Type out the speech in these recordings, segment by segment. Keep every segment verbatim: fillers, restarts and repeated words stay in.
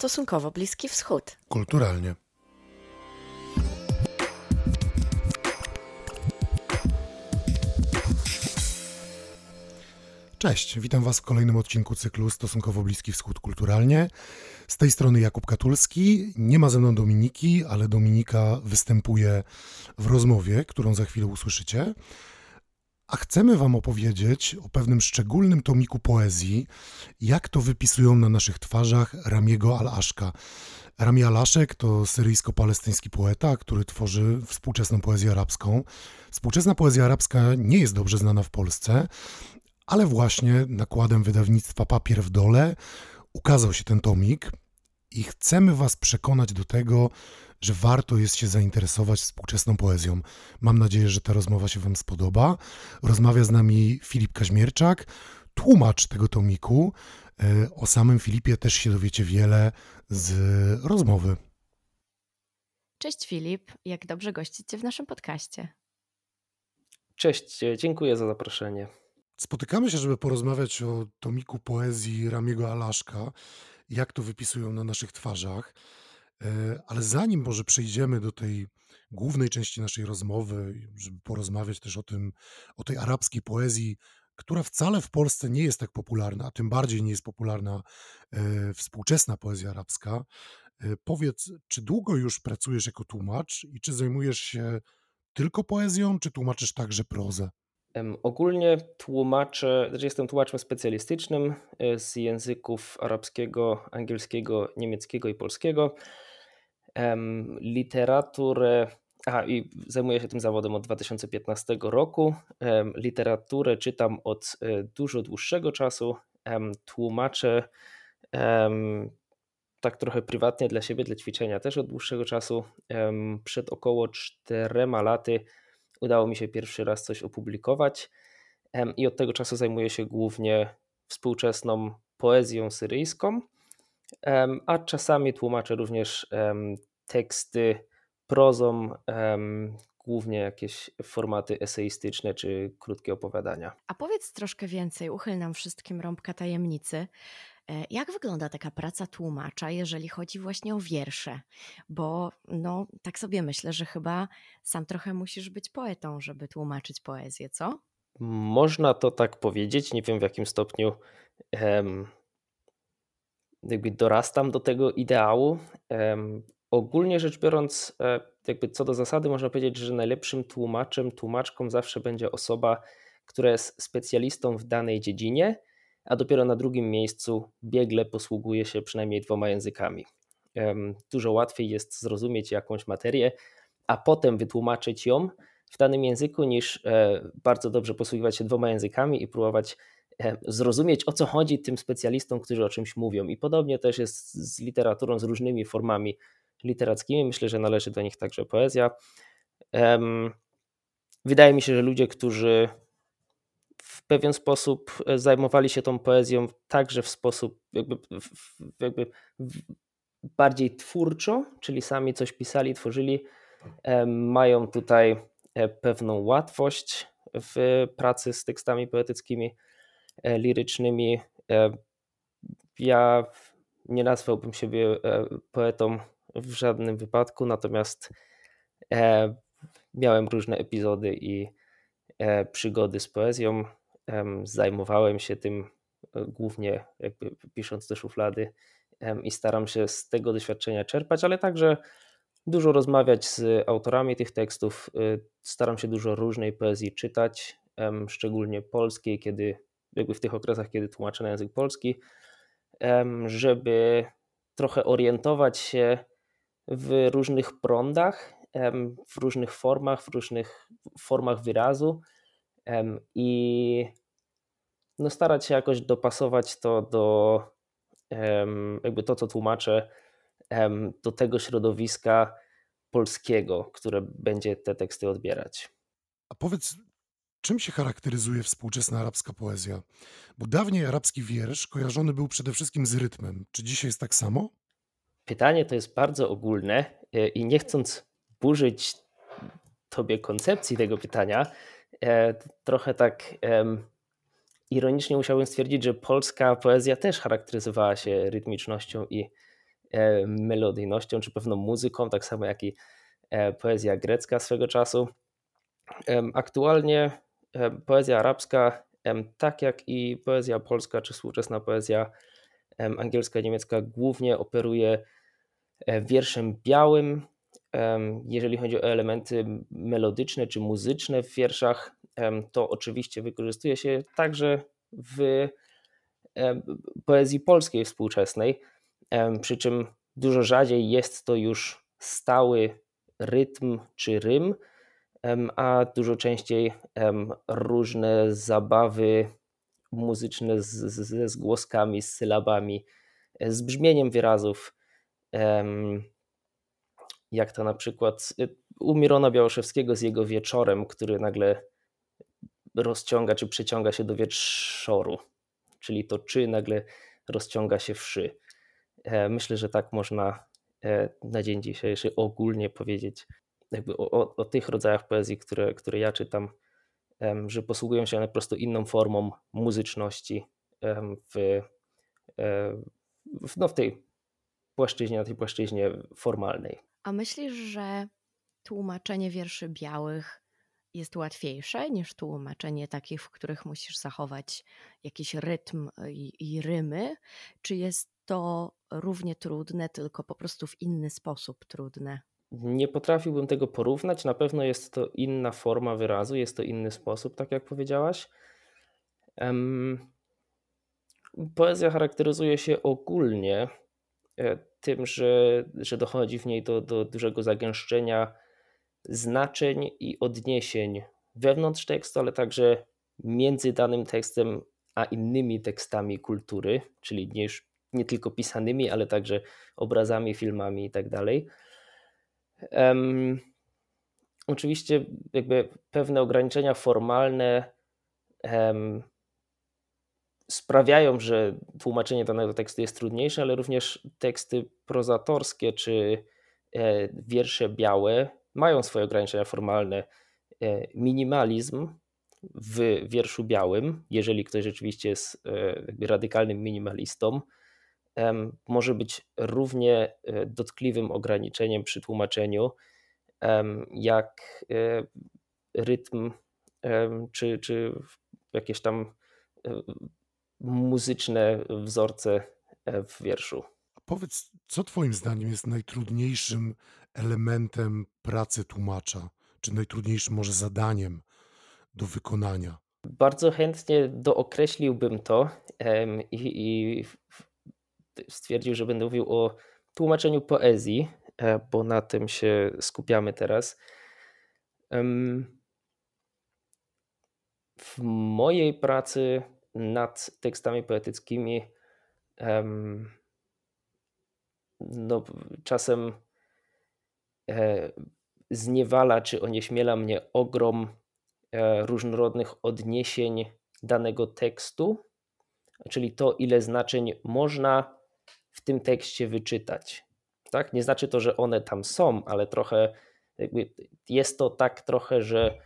stosunkowo Bliski Wschód. Kulturalnie. Cześć, witam Was w kolejnym odcinku cyklu Stosunkowo Bliski Wschód kulturalnie. Z tej strony Jakub Katulski. Nie ma ze mną Dominiki, ale Dominika występuje w rozmowie, którą za chwilę usłyszycie. A chcemy Wam opowiedzieć o pewnym szczególnym tomiku poezji, jak to wypisują na naszych twarzach Ramiego Al-Aszka. Rami Al-Aszek to syryjsko-palestyński poeta, który tworzy współczesną poezję arabską. Współczesna poezja arabska nie jest dobrze znana w Polsce, ale właśnie nakładem wydawnictwa Papier w Dole ukazał się ten tomik i chcemy Was przekonać do tego, że warto jest się zainteresować współczesną poezją. Mam nadzieję, że ta rozmowa się Wam spodoba. Rozmawia z nami Filip Kaźmierczak, tłumacz tego tomiku. O samym Filipie też się dowiecie wiele z rozmowy. Cześć Filip, jak dobrze gościć Cię w naszym podcaście. Cześć, dziękuję za zaproszenie. Spotykamy się, żeby porozmawiać o tomiku poezji Ramiego Al-Aszka, jak to wypisują na naszych twarzach, ale zanim może przejdziemy do tej głównej części naszej rozmowy, żeby porozmawiać też o tym, o tej arabskiej poezji, która wcale w Polsce nie jest tak popularna, a tym bardziej nie jest popularna współczesna poezja arabska, powiedz, czy długo już pracujesz jako tłumacz i czy zajmujesz się tylko poezją, czy tłumaczysz także prozę? Ogólnie tłumaczę, znaczy jestem tłumaczem specjalistycznym z języków arabskiego, angielskiego, niemieckiego i polskiego. Literaturę, aha, i zajmuję się tym zawodem od dwa tysiące piętnastego roku. Literaturę czytam od dużo dłuższego czasu. Tłumaczę tak trochę prywatnie dla siebie, dla ćwiczenia też od dłuższego czasu. Przed około czterema laty udało mi się pierwszy raz coś opublikować i od tego czasu zajmuję się głównie współczesną poezją syryjską, a czasami tłumaczę również teksty prozą, głównie jakieś formaty eseistyczne czy krótkie opowiadania. A powiedz troszkę więcej, uchyl nam wszystkim rąbka tajemnicy. Jak wygląda taka praca tłumacza, jeżeli chodzi właśnie o wiersze? Bo no, tak sobie myślę, że chyba sam trochę musisz być poetą, żeby tłumaczyć poezję, co? Można to tak powiedzieć, nie wiem w jakim stopniu em, jakby dorastam do tego ideału. Em, ogólnie rzecz biorąc, jakby co do zasady można powiedzieć, że najlepszym tłumaczem, tłumaczką zawsze będzie osoba, która jest specjalistą w danej dziedzinie, a dopiero na drugim miejscu biegle posługuje się przynajmniej dwoma językami. Dużo łatwiej jest zrozumieć jakąś materię, a potem wytłumaczyć ją w danym języku, niż bardzo dobrze posługiwać się dwoma językami i próbować zrozumieć, o co chodzi tym specjalistom, którzy o czymś mówią. I podobnie też jest z literaturą, z różnymi formami literackimi. Myślę, że należy do nich także poezja. Wydaje mi się, że ludzie, którzy w pewien sposób zajmowali się tą poezją także w sposób jakby, jakby bardziej twórczo, czyli sami coś pisali, tworzyli, mają tutaj pewną łatwość w pracy z tekstami poetyckimi, lirycznymi. Ja nie nazwałbym siebie poetą w żadnym wypadku, natomiast miałem różne epizody i przygody z poezją. Zajmowałem się tym głównie jakby pisząc te szuflady i staram się z tego doświadczenia czerpać, ale także dużo rozmawiać z autorami tych tekstów. Staram się dużo różnej poezji czytać, szczególnie polskiej, kiedy jakby w tych okresach, kiedy tłumaczę na język polski, żeby trochę orientować się w różnych prądach, w różnych formach, w różnych formach wyrazu i no starać się jakoś dopasować to do jakby to, co tłumaczę, do tego środowiska polskiego, które będzie te teksty odbierać. A powiedz, czym się charakteryzuje współczesna arabska poezja? Bo dawniej arabski wiersz kojarzony był przede wszystkim z rytmem. Czy dzisiaj jest tak samo? Pytanie to jest bardzo ogólne i nie chcąc burzyć tobie koncepcji tego pytania, trochę tak ironicznie musiałbym stwierdzić, że polska poezja też charakteryzowała się rytmicznością i melodyjnością czy pewną muzyką, tak samo jak i poezja grecka swego czasu. Aktualnie poezja arabska, tak jak i poezja polska czy współczesna poezja angielska, niemiecka, głównie operuje wierszem białym. Jeżeli chodzi o elementy melodyczne czy muzyczne w wierszach, to oczywiście wykorzystuje się także w poezji polskiej współczesnej, przy czym dużo rzadziej jest to już stały rytm czy rym, a dużo częściej różne zabawy muzyczne ze zgłoskami, z sylabami, z brzmieniem wyrazów, jak to na przykład u Mirona Białoszewskiego z jego wieczorem, który nagle rozciąga czy przeciąga się do wieczoru, czyli to czy nagle rozciąga się w szy. Myślę, że tak można na dzień dzisiejszy ogólnie powiedzieć jakby o, o, o tych rodzajach poezji, które, które ja czytam, że posługują się one po prostu inną formą muzyczności w, w, no w tej płaszczyźnie, na tej płaszczyźnie formalnej. A myślisz, że tłumaczenie wierszy białych jest łatwiejsze niż tłumaczenie takich, w których musisz zachować jakiś rytm i, i rymy? Czy jest to równie trudne, tylko po prostu w inny sposób trudne? Nie potrafiłbym tego porównać. Na pewno jest to inna forma wyrazu, jest to inny sposób, tak jak powiedziałaś. Poezja charakteryzuje się ogólnie tym, że, że dochodzi w niej do, do dużego zagęszczenia znaczeń i odniesień wewnątrz tekstu, ale także między danym tekstem a innymi tekstami kultury, czyli nie, nie tylko pisanymi, ale także obrazami, filmami i tak dalej. Um, oczywiście jakby pewne ograniczenia formalne um, sprawiają, że tłumaczenie danego tekstu jest trudniejsze, ale również teksty prozatorskie czy e, wiersze białe mają swoje ograniczenia formalne. E, minimalizm w wierszu białym, jeżeli ktoś rzeczywiście jest e, jakby radykalnym minimalistą, może być równie dotkliwym ograniczeniem przy tłumaczeniu jak rytm czy, czy jakieś tam muzyczne wzorce w wierszu. Powiedz, co twoim zdaniem jest najtrudniejszym elementem pracy tłumacza, czy najtrudniejszym może zadaniem do wykonania? Bardzo chętnie dookreśliłbym to i, i stwierdził, że będę mówił o tłumaczeniu poezji, bo na tym się skupiamy teraz. W mojej pracy nad tekstami poetyckimi no, czasem zniewala czy onieśmiela mnie ogrom różnorodnych odniesień danego tekstu, czyli to, ile znaczeń można w tym tekście wyczytać. Tak? Nie znaczy to, że one tam są, ale trochę jakby jest to tak trochę, że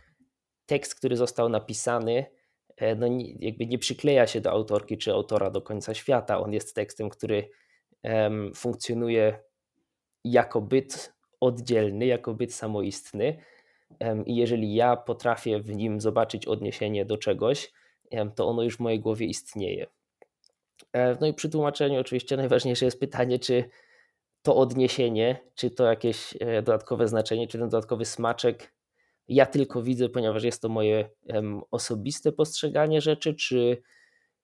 tekst, który został napisany, no jakby nie przykleja się do autorki czy autora do końca świata. On jest tekstem, który um, funkcjonuje jako byt oddzielny, jako byt samoistny. Um, i jeżeli ja potrafię w nim zobaczyć odniesienie do czegoś, um, to ono już w mojej głowie istnieje. No i przy tłumaczeniu oczywiście najważniejsze jest pytanie, czy to odniesienie, czy to jakieś dodatkowe znaczenie, czy ten dodatkowy smaczek ja tylko widzę, ponieważ jest to moje osobiste postrzeganie rzeczy, czy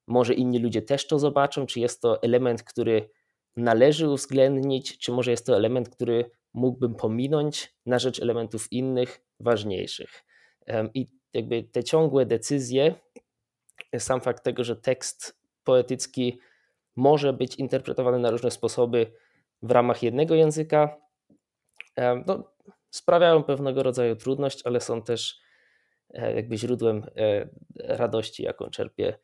może inni ludzie też to zobaczą, czy jest to element, który należy uwzględnić, czy może jest to element, który mógłbym pominąć na rzecz elementów innych, ważniejszych. I jakby te ciągłe decyzje, sam fakt tego, że tekst poetycki może być interpretowany na różne sposoby w ramach jednego języka. No, sprawiają pewnego rodzaju trudność, ale są też jakby źródłem radości, jaką czerpię.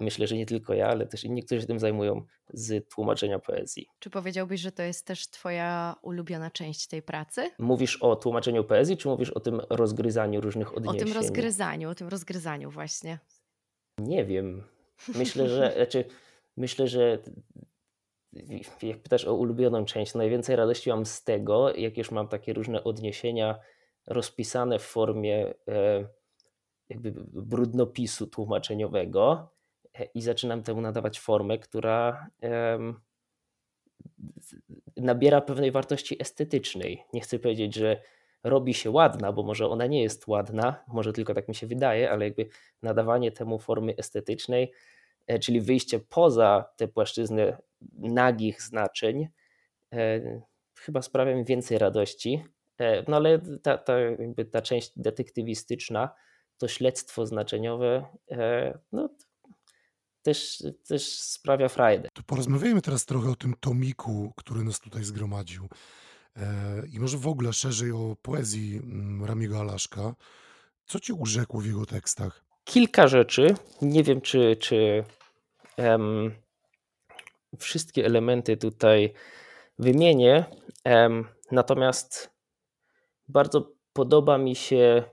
Myślę, że nie tylko ja, ale też inni, którzy się tym zajmują z tłumaczenia poezji. Czy powiedziałbyś, że to jest też twoja ulubiona część tej pracy? Mówisz o tłumaczeniu poezji, czy mówisz o tym rozgryzaniu różnych odniesień? O tym rozgryzaniu, o tym rozgryzaniu właśnie. Nie wiem. Myślę, że, znaczy, myślę, że jak pytasz o ulubioną część, najwięcej radości mam z tego, jak już mam takie różne odniesienia rozpisane w formie jakby brudnopisu tłumaczeniowego i zaczynam temu nadawać formę, która nabiera pewnej wartości estetycznej. Nie chcę powiedzieć, że robi się ładna, bo może ona nie jest ładna, może tylko tak mi się wydaje, ale jakby nadawanie temu formy estetycznej, czyli wyjście poza tę płaszczyznę nagich znaczeń, chyba sprawia mi więcej radości. No ale ta, ta, jakby ta część detektywistyczna, to śledztwo znaczeniowe, no też, też sprawia frajdę. To porozmawiajmy teraz trochę o tym tomiku, który nas tutaj zgromadził. I może w ogóle szerzej o poezji Ramiego Al-Aszka. Co ci urzekło w jego tekstach? Kilka rzeczy. Nie wiem, czy, czy um, wszystkie elementy tutaj wymienię. Um, natomiast bardzo podoba mi się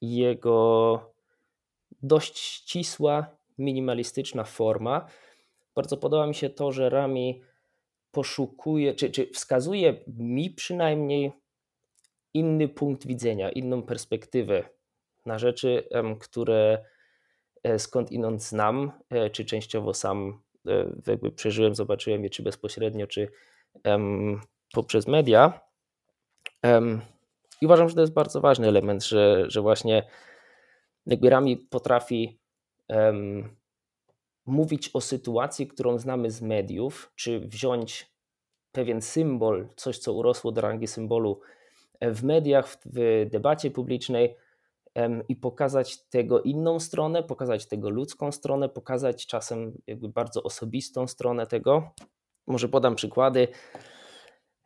jego dość ścisła, minimalistyczna forma. Bardzo podoba mi się to, że Rami poszukuje, czy, czy wskazuje mi przynajmniej inny punkt widzenia, inną perspektywę na rzeczy, które skądinąd znam, czy częściowo sam jakby przeżyłem, zobaczyłem je, czy bezpośrednio, czy um, poprzez media. Um, I uważam, że to jest bardzo ważny element, że, że właśnie jakby Rami potrafi um, mówić o sytuacji, którą znamy z mediów, czy wziąć pewien symbol, coś, co urosło do rangi symbolu w mediach, w, w debacie publicznej um, i pokazać tego inną stronę, pokazać tego ludzką stronę, pokazać czasem jakby bardzo osobistą stronę tego. Może podam przykłady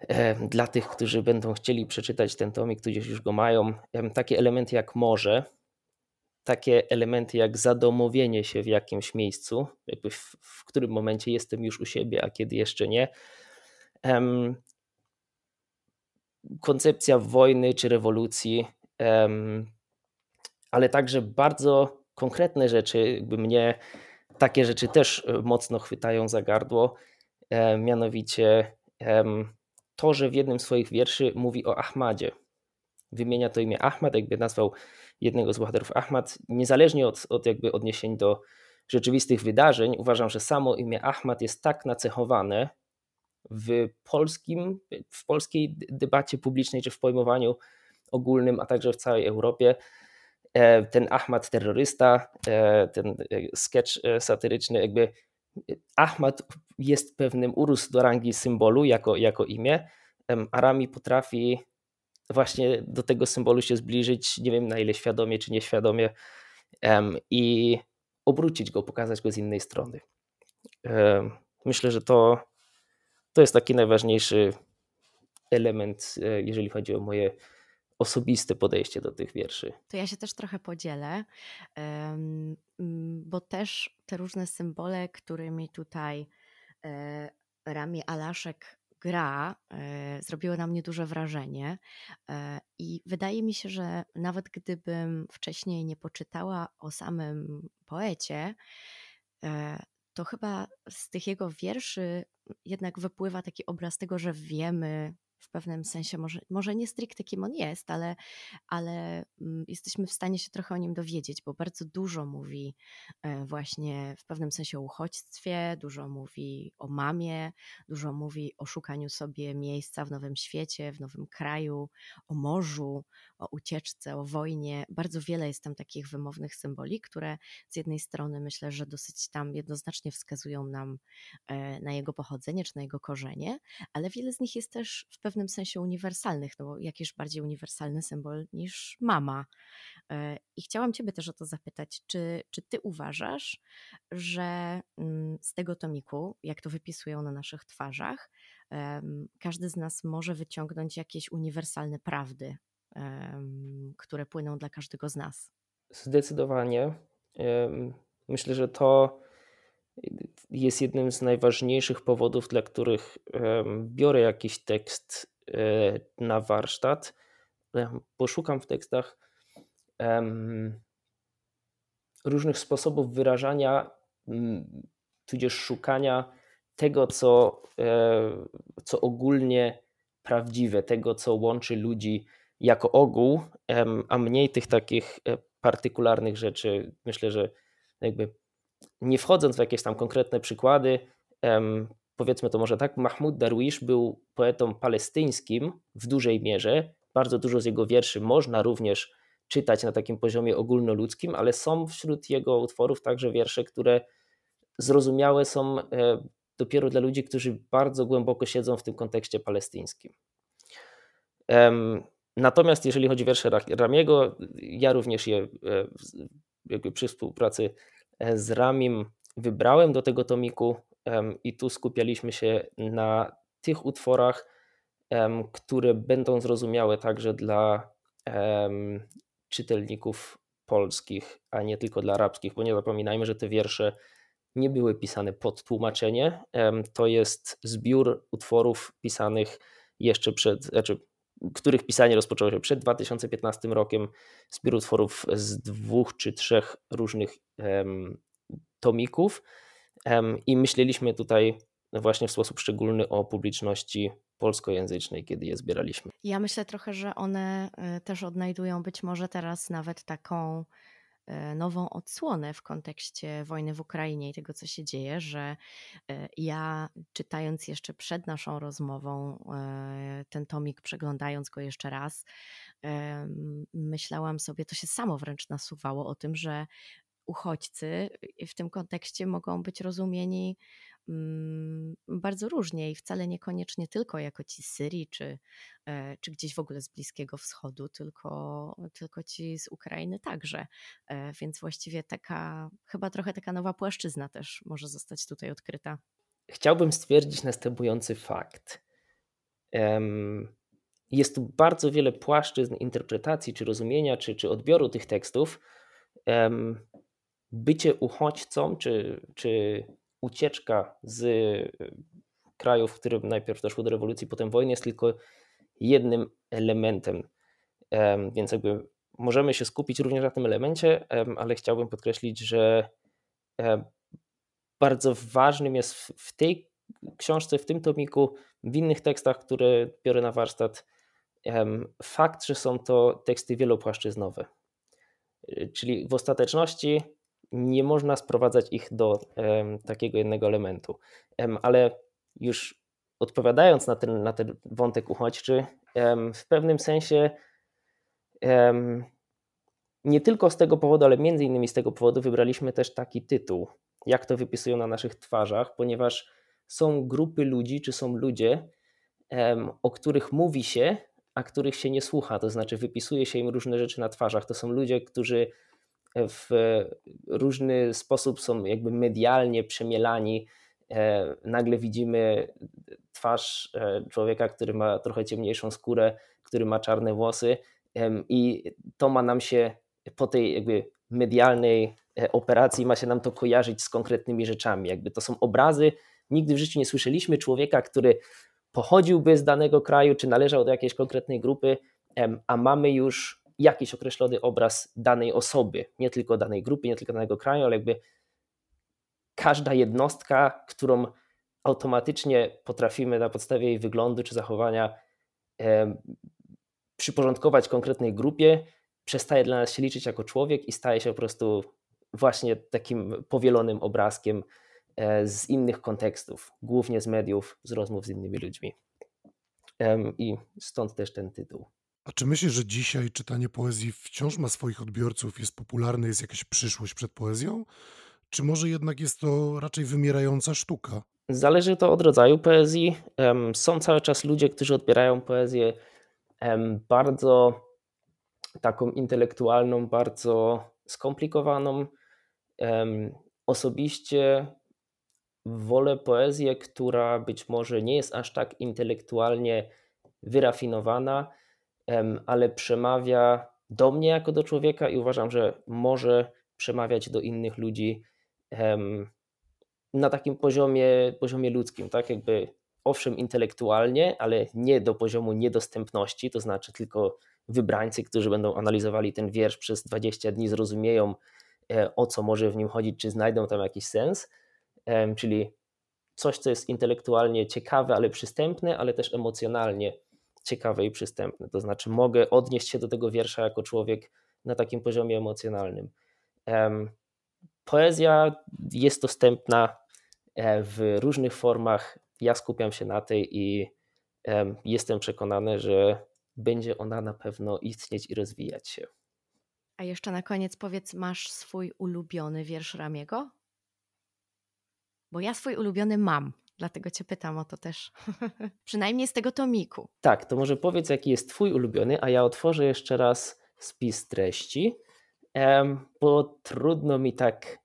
e, dla tych, którzy będą chcieli przeczytać ten tomik, tudzież już go mają. E, takie elementy jak morze, takie elementy jak zadomowienie się w jakimś miejscu, jakby w, w którym momencie jestem już u siebie, a kiedy jeszcze nie. Um, koncepcja wojny czy rewolucji, um, ale także bardzo konkretne rzeczy, jakby mnie takie rzeczy też mocno chwytają za gardło, um, mianowicie um, to, że w jednym z swoich wierszy mówi o Ahmadzie. Wymienia to imię Ahmad, jakby nazwał jednego z bohaterów Ahmad. Niezależnie od, od jakby odniesień do rzeczywistych wydarzeń, uważam, że samo imię Ahmad jest tak nacechowane w polskim, w polskiej debacie publicznej, czy w pojmowaniu ogólnym, a także w całej Europie. Ten Ahmad terrorysta, ten sketch satyryczny, jakby Ahmad jest pewnym urósł do rangi symbolu jako, jako imię, a Rami potrafi właśnie do tego symbolu się zbliżyć, nie wiem na ile świadomie czy nieświadomie, um, i obrócić go, pokazać go z innej strony. Um, myślę, że to, to jest taki najważniejszy element, jeżeli chodzi o moje osobiste podejście do tych wierszy. To ja się też trochę podzielę, um, bo też te różne symbole, którymi tutaj e, Rami Al-Aszek gra, y, zrobiła na mnie duże wrażenie y, i wydaje mi się, że nawet gdybym wcześniej nie poczytała o samym poecie, y, to chyba z tych jego wierszy jednak wypływa taki obraz tego, że wiemy w pewnym sensie, może, może nie stricte kim on jest, ale, ale jesteśmy w stanie się trochę o nim dowiedzieć, bo bardzo dużo mówi właśnie w pewnym sensie o uchodźstwie, dużo mówi o mamie, dużo mówi o szukaniu sobie miejsca w nowym świecie, w nowym kraju, o morzu, o ucieczce, o wojnie. Bardzo wiele jest tam takich wymownych symboli, które z jednej strony myślę, że dosyć tam jednoznacznie wskazują nam na jego pochodzenie czy na jego korzenie, ale wiele z nich jest też w pewnym sensie uniwersalnych, no bo jakiś bardziej uniwersalny symbol niż mama. I chciałam ciebie też o to zapytać, czy, czy ty uważasz, że z tego tomiku, jak to wypisują na naszych twarzach, każdy z nas może wyciągnąć jakieś uniwersalne prawdy, które płyną dla każdego z nas? Zdecydowanie. Myślę, że to jest jednym z najważniejszych powodów, dla których biorę jakiś tekst na warsztat, bo szukam w tekstach różnych sposobów wyrażania, tudzież szukania tego, co, co ogólnie prawdziwe, tego, co łączy ludzi jako ogół, a mniej tych takich partykularnych rzeczy. Myślę, że jakby nie wchodząc w jakieś tam konkretne przykłady, powiedzmy to może tak, Mahmud Darwish był poetą palestyńskim w dużej mierze. Bardzo dużo z jego wierszy można również czytać na takim poziomie ogólnoludzkim, ale są wśród jego utworów także wiersze, które zrozumiałe są dopiero dla ludzi, którzy bardzo głęboko siedzą w tym kontekście palestyńskim. Natomiast jeżeli chodzi o wiersze Ramiego, ja również je jakby przy współpracy z Ramim wybrałem do tego tomiku i tu skupialiśmy się na tych utworach, które będą zrozumiałe także dla czytelników polskich, a nie tylko dla arabskich, bo nie zapominajmy, że te wiersze nie były pisane pod tłumaczenie. To jest zbiór utworów pisanych jeszcze przed, znaczy, których pisanie rozpoczęło się przed dwa tysiące piętnastym rokiem, zbiór utworów z dwóch czy trzech różnych um, tomików um, i myśleliśmy tutaj właśnie w sposób szczególny o publiczności polskojęzycznej, kiedy je zbieraliśmy. Ja myślę trochę, że one też odnajdują być może teraz nawet taką nową odsłonę w kontekście wojny w Ukrainie i tego, co się dzieje, że ja czytając jeszcze przed naszą rozmową ten tomik, przeglądając go jeszcze raz, myślałam sobie, to się samo wręcz nasuwało o tym, że uchodźcy w tym kontekście mogą być rozumieni bardzo różnie i wcale niekoniecznie tylko jako ci z Syrii czy, czy gdzieś w ogóle z Bliskiego Wschodu, tylko, tylko ci z Ukrainy także. Więc właściwie taka, chyba trochę taka nowa płaszczyzna też może zostać tutaj odkryta. Chciałbym stwierdzić następujący fakt. Jest tu bardzo wiele płaszczyzn interpretacji, czy rozumienia, czy, czy odbioru tych tekstów. Bycie uchodźcą, czy, czy ucieczka z krajów, w którym najpierw doszło do rewolucji, potem wojny, jest tylko jednym elementem. Więc jakby możemy się skupić również na tym elemencie, ale chciałbym podkreślić, że bardzo ważnym jest w tej książce, w tym tomiku, w innych tekstach, które biorę na warsztat, fakt, że są to teksty wielopłaszczyznowe. Czyli w ostateczności nie można sprowadzać ich do um, takiego jednego elementu. Um, ale już odpowiadając na ten, na ten wątek uchodźczy, um, w pewnym sensie um, nie tylko z tego powodu, ale między innymi z tego powodu wybraliśmy też taki tytuł, jak to wypisują na naszych twarzach, ponieważ są grupy ludzi, czy są ludzie, um, o których mówi się, a których się nie słucha, to znaczy wypisuje się im różne rzeczy na twarzach. To są ludzie, którzy w różny sposób są jakby medialnie przemielani. Nagle widzimy twarz człowieka, który ma trochę ciemniejszą skórę, który ma czarne włosy i to ma nam się po tej jakby medialnej operacji ma się nam to kojarzyć z konkretnymi rzeczami. Jakby to są obrazy. Nigdy w życiu nie słyszeliśmy człowieka, który pochodziłby z danego kraju, czy należał do jakiejś konkretnej grupy, a mamy już jakiś określony obraz danej osoby, nie tylko danej grupy, nie tylko danego kraju, ale jakby każda jednostka, którą automatycznie potrafimy na podstawie jej wyglądu czy zachowania przyporządkować konkretnej grupie, przestaje dla nas się liczyć jako człowiek i staje się po prostu właśnie takim powielonym obrazkiem z innych kontekstów, głównie z mediów, z rozmów z innymi ludźmi. I stąd też ten tytuł. A czy myślisz, że dzisiaj czytanie poezji wciąż ma swoich odbiorców, jest popularne, jest jakaś przyszłość przed poezją? Czy może jednak jest to raczej wymierająca sztuka? Zależy to od rodzaju poezji. Są cały czas ludzie, którzy odbierają poezję bardzo taką intelektualną, bardzo skomplikowaną. Osobiście wolę poezję, która być może nie jest aż tak intelektualnie wyrafinowana, ale przemawia do mnie jako do człowieka i uważam, że może przemawiać do innych ludzi na takim poziomie, poziomie ludzkim, tak? Jakby owszem intelektualnie, ale nie do poziomu niedostępności, to znaczy tylko wybrańcy, którzy będą analizowali ten wiersz przez dwadzieścia dni, zrozumieją, o co może w nim chodzić, czy znajdą tam jakiś sens, czyli coś, co jest intelektualnie ciekawe, ale przystępne, ale też emocjonalnie ciekawe i przystępne. To znaczy mogę odnieść się do tego wiersza jako człowiek na takim poziomie emocjonalnym. Poezja jest dostępna w różnych formach. Ja skupiam się na tej i jestem przekonany, że będzie ona na pewno istnieć i rozwijać się. A jeszcze na koniec powiedz, masz swój ulubiony wiersz Ramiego? Bo ja swój ulubiony mam, dlatego cię pytam o to też. Przynajmniej z tego tomiku. Tak, to może powiedz, jaki jest twój ulubiony, a ja otworzę jeszcze raz spis treści, bo trudno mi tak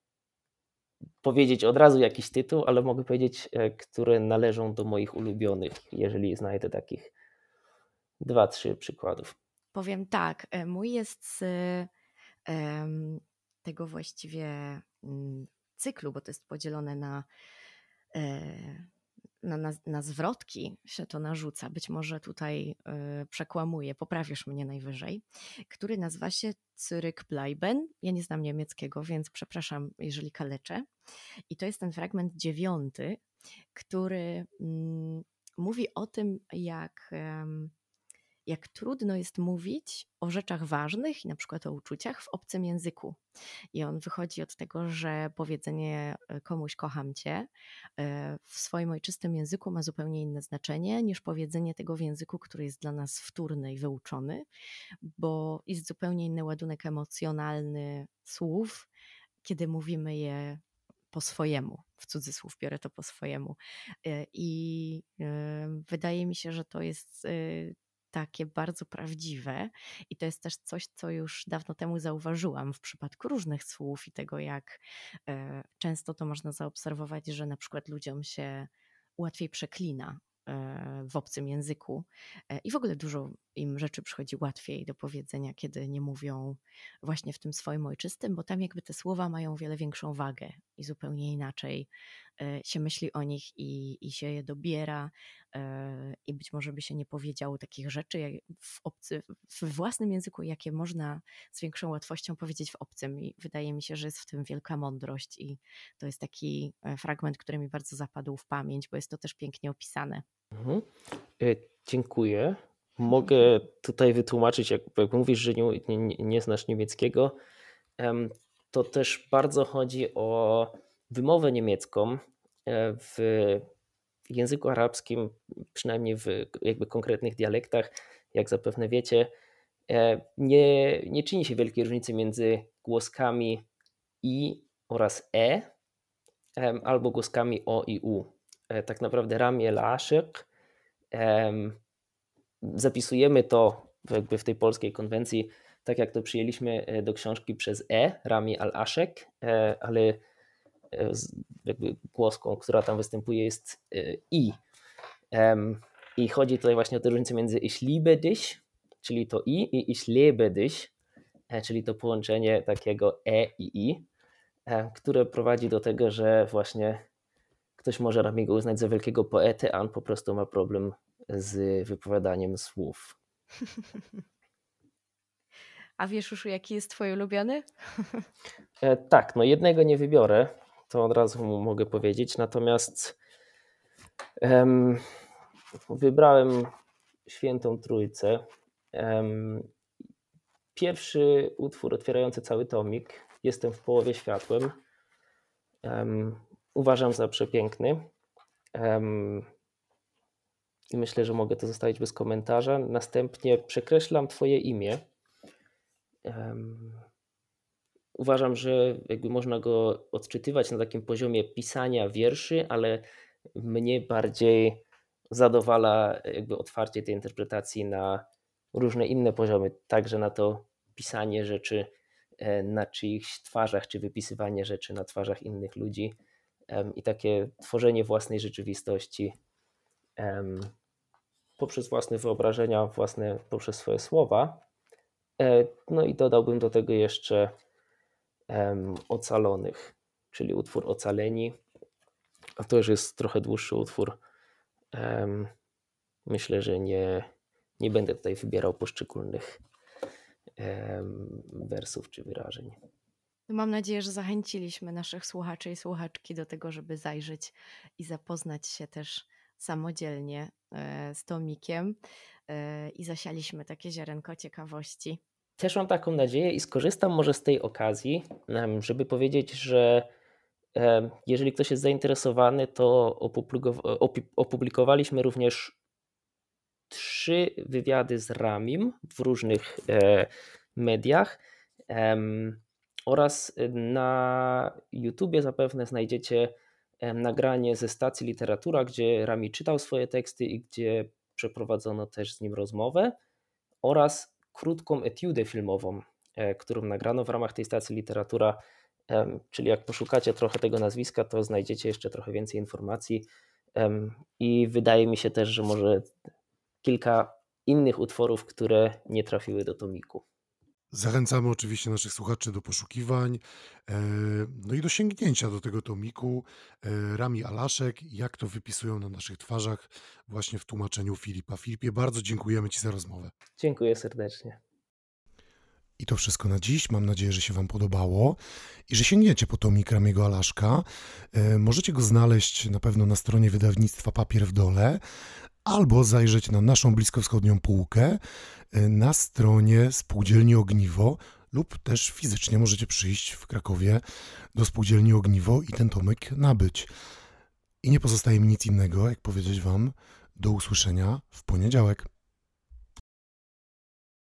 powiedzieć od razu jakiś tytuł, ale mogę powiedzieć, które należą do moich ulubionych, jeżeli znajdę takich dwa, trzy przykładów. Powiem tak, mój jest z tego właściwie cyklu, bo to jest podzielone na, na, na, na zwrotki, się to narzuca. Być może tutaj przekłamuję, poprawisz mnie najwyżej, który nazywa się Zurück bleiben. Ja nie znam niemieckiego, więc przepraszam, jeżeli kaleczę. I to jest ten fragment dziewiąty, który mm, mówi o tym, jak... Um, jak trudno jest mówić o rzeczach ważnych, na przykład o uczuciach w obcym języku. I on wychodzi od tego, że powiedzenie komuś kocham cię w swoim ojczystym języku ma zupełnie inne znaczenie niż powiedzenie tego w języku, który jest dla nas wtórny i wyuczony, bo jest zupełnie inny ładunek emocjonalny słów, kiedy mówimy je po swojemu, w cudzysłów biorę to po swojemu. I wydaje mi się, że to jest... takie bardzo prawdziwe i to jest też coś, co już dawno temu zauważyłam w przypadku różnych słów i tego, jak często to można zaobserwować, że na przykład ludziom się łatwiej przeklina w obcym języku i w ogóle dużo im rzeczy przychodzi łatwiej do powiedzenia, kiedy nie mówią właśnie w tym swoim ojczystym, bo tam jakby te słowa mają wiele większą wagę i zupełnie inaczej się myśli o nich i, i się je dobiera i być może by się nie powiedziało takich rzeczy w, obcy, w własnym języku, jakie można z większą łatwością powiedzieć w obcym i wydaje mi się, że jest w tym wielka mądrość i to jest taki fragment, który mi bardzo zapadł w pamięć, bo jest to też pięknie opisane. Mhm. E, dziękuję. Mogę tutaj wytłumaczyć, jak, jak mówisz, że nie, nie, nie znasz niemieckiego, to też bardzo chodzi o wymowę niemiecką w języku arabskim, przynajmniej w jakby konkretnych dialektach, jak zapewne wiecie, nie, nie czyni się wielkiej różnicy między głoskami i oraz e albo głoskami o i u. Tak naprawdę Rami Al-Aszek zapisujemy to jakby w tej polskiej konwencji, tak jak to przyjęliśmy do książki przez E, Rami Al-Aszek, ale jakby głoską, która tam występuje jest I. I chodzi tutaj właśnie o tę różnicę między ich liebe dich, czyli to I, i ich lebe dich, czyli to połączenie takiego E i I, które prowadzi do tego, że właśnie ktoś może Ramiego uznać za wielkiego poetę, a on po prostu ma problem z wypowiadaniem słów. A wiesz już, jaki jest twój ulubiony? e, tak, no jednego nie wybiorę, to od razu mogę powiedzieć, natomiast em, wybrałem Świętą Trójcę. Em, pierwszy utwór otwierający cały tomik, Jestem w połowie światłem, em, uważam za przepiękny. Em, I myślę, że mogę to zostawić bez komentarza. Następnie Przekreślam twoje imię. Um, uważam, że jakby można go odczytywać na takim poziomie pisania wierszy, ale mnie bardziej zadowala jakby otwarcie tej interpretacji na różne inne poziomy, także na to pisanie rzeczy na czyichś twarzach, czy wypisywanie rzeczy na twarzach innych ludzi um, i takie tworzenie własnej rzeczywistości poprzez własne wyobrażenia, własne poprzez swoje słowa. No i dodałbym do tego jeszcze Ocalonych, czyli utwór Ocaleni. A to już jest trochę dłuższy utwór. Myślę, że nie, nie będę tutaj wybierał poszczególnych wersów czy wyrażeń. Mam nadzieję, że zachęciliśmy naszych słuchaczy i słuchaczki do tego, żeby zajrzeć i zapoznać się też samodzielnie z tomikiem i zasialiśmy takie ziarenko ciekawości. Też mam taką nadzieję i skorzystam może z tej okazji, żeby powiedzieć, że jeżeli ktoś jest zainteresowany, to opublikowaliśmy również trzy wywiady z Ramim w różnych mediach oraz na YouTubie zapewne znajdziecie nagranie ze stacji Literatura, gdzie Rami czytał swoje teksty i gdzie przeprowadzono też z nim rozmowę oraz krótką etiudę filmową, którą nagrano w ramach tej stacji Literatura, czyli jak poszukacie trochę tego nazwiska, to znajdziecie jeszcze trochę więcej informacji i wydaje mi się też, że może kilka innych utworów, które nie trafiły do tomiku. Zachęcamy oczywiście naszych słuchaczy do poszukiwań, no i do sięgnięcia do tego tomiku. Rami Al-Aszek, jak to wypisują na naszych twarzach właśnie w tłumaczeniu Filipa. Filipie, bardzo dziękujemy Ci za rozmowę. Dziękuję serdecznie. I to wszystko na dziś. Mam nadzieję, że się Wam podobało i że sięgniecie po tomik Ramiego Al-Aszka. Możecie go znaleźć na pewno na stronie wydawnictwa Papier w Dole, albo zajrzeć na naszą bliskowschodnią półkę na stronie Spółdzielni Ogniwo lub też fizycznie możecie przyjść w Krakowie do Spółdzielni Ogniwo i ten tomik nabyć. I nie pozostaje mi nic innego, jak powiedzieć Wam do usłyszenia w poniedziałek.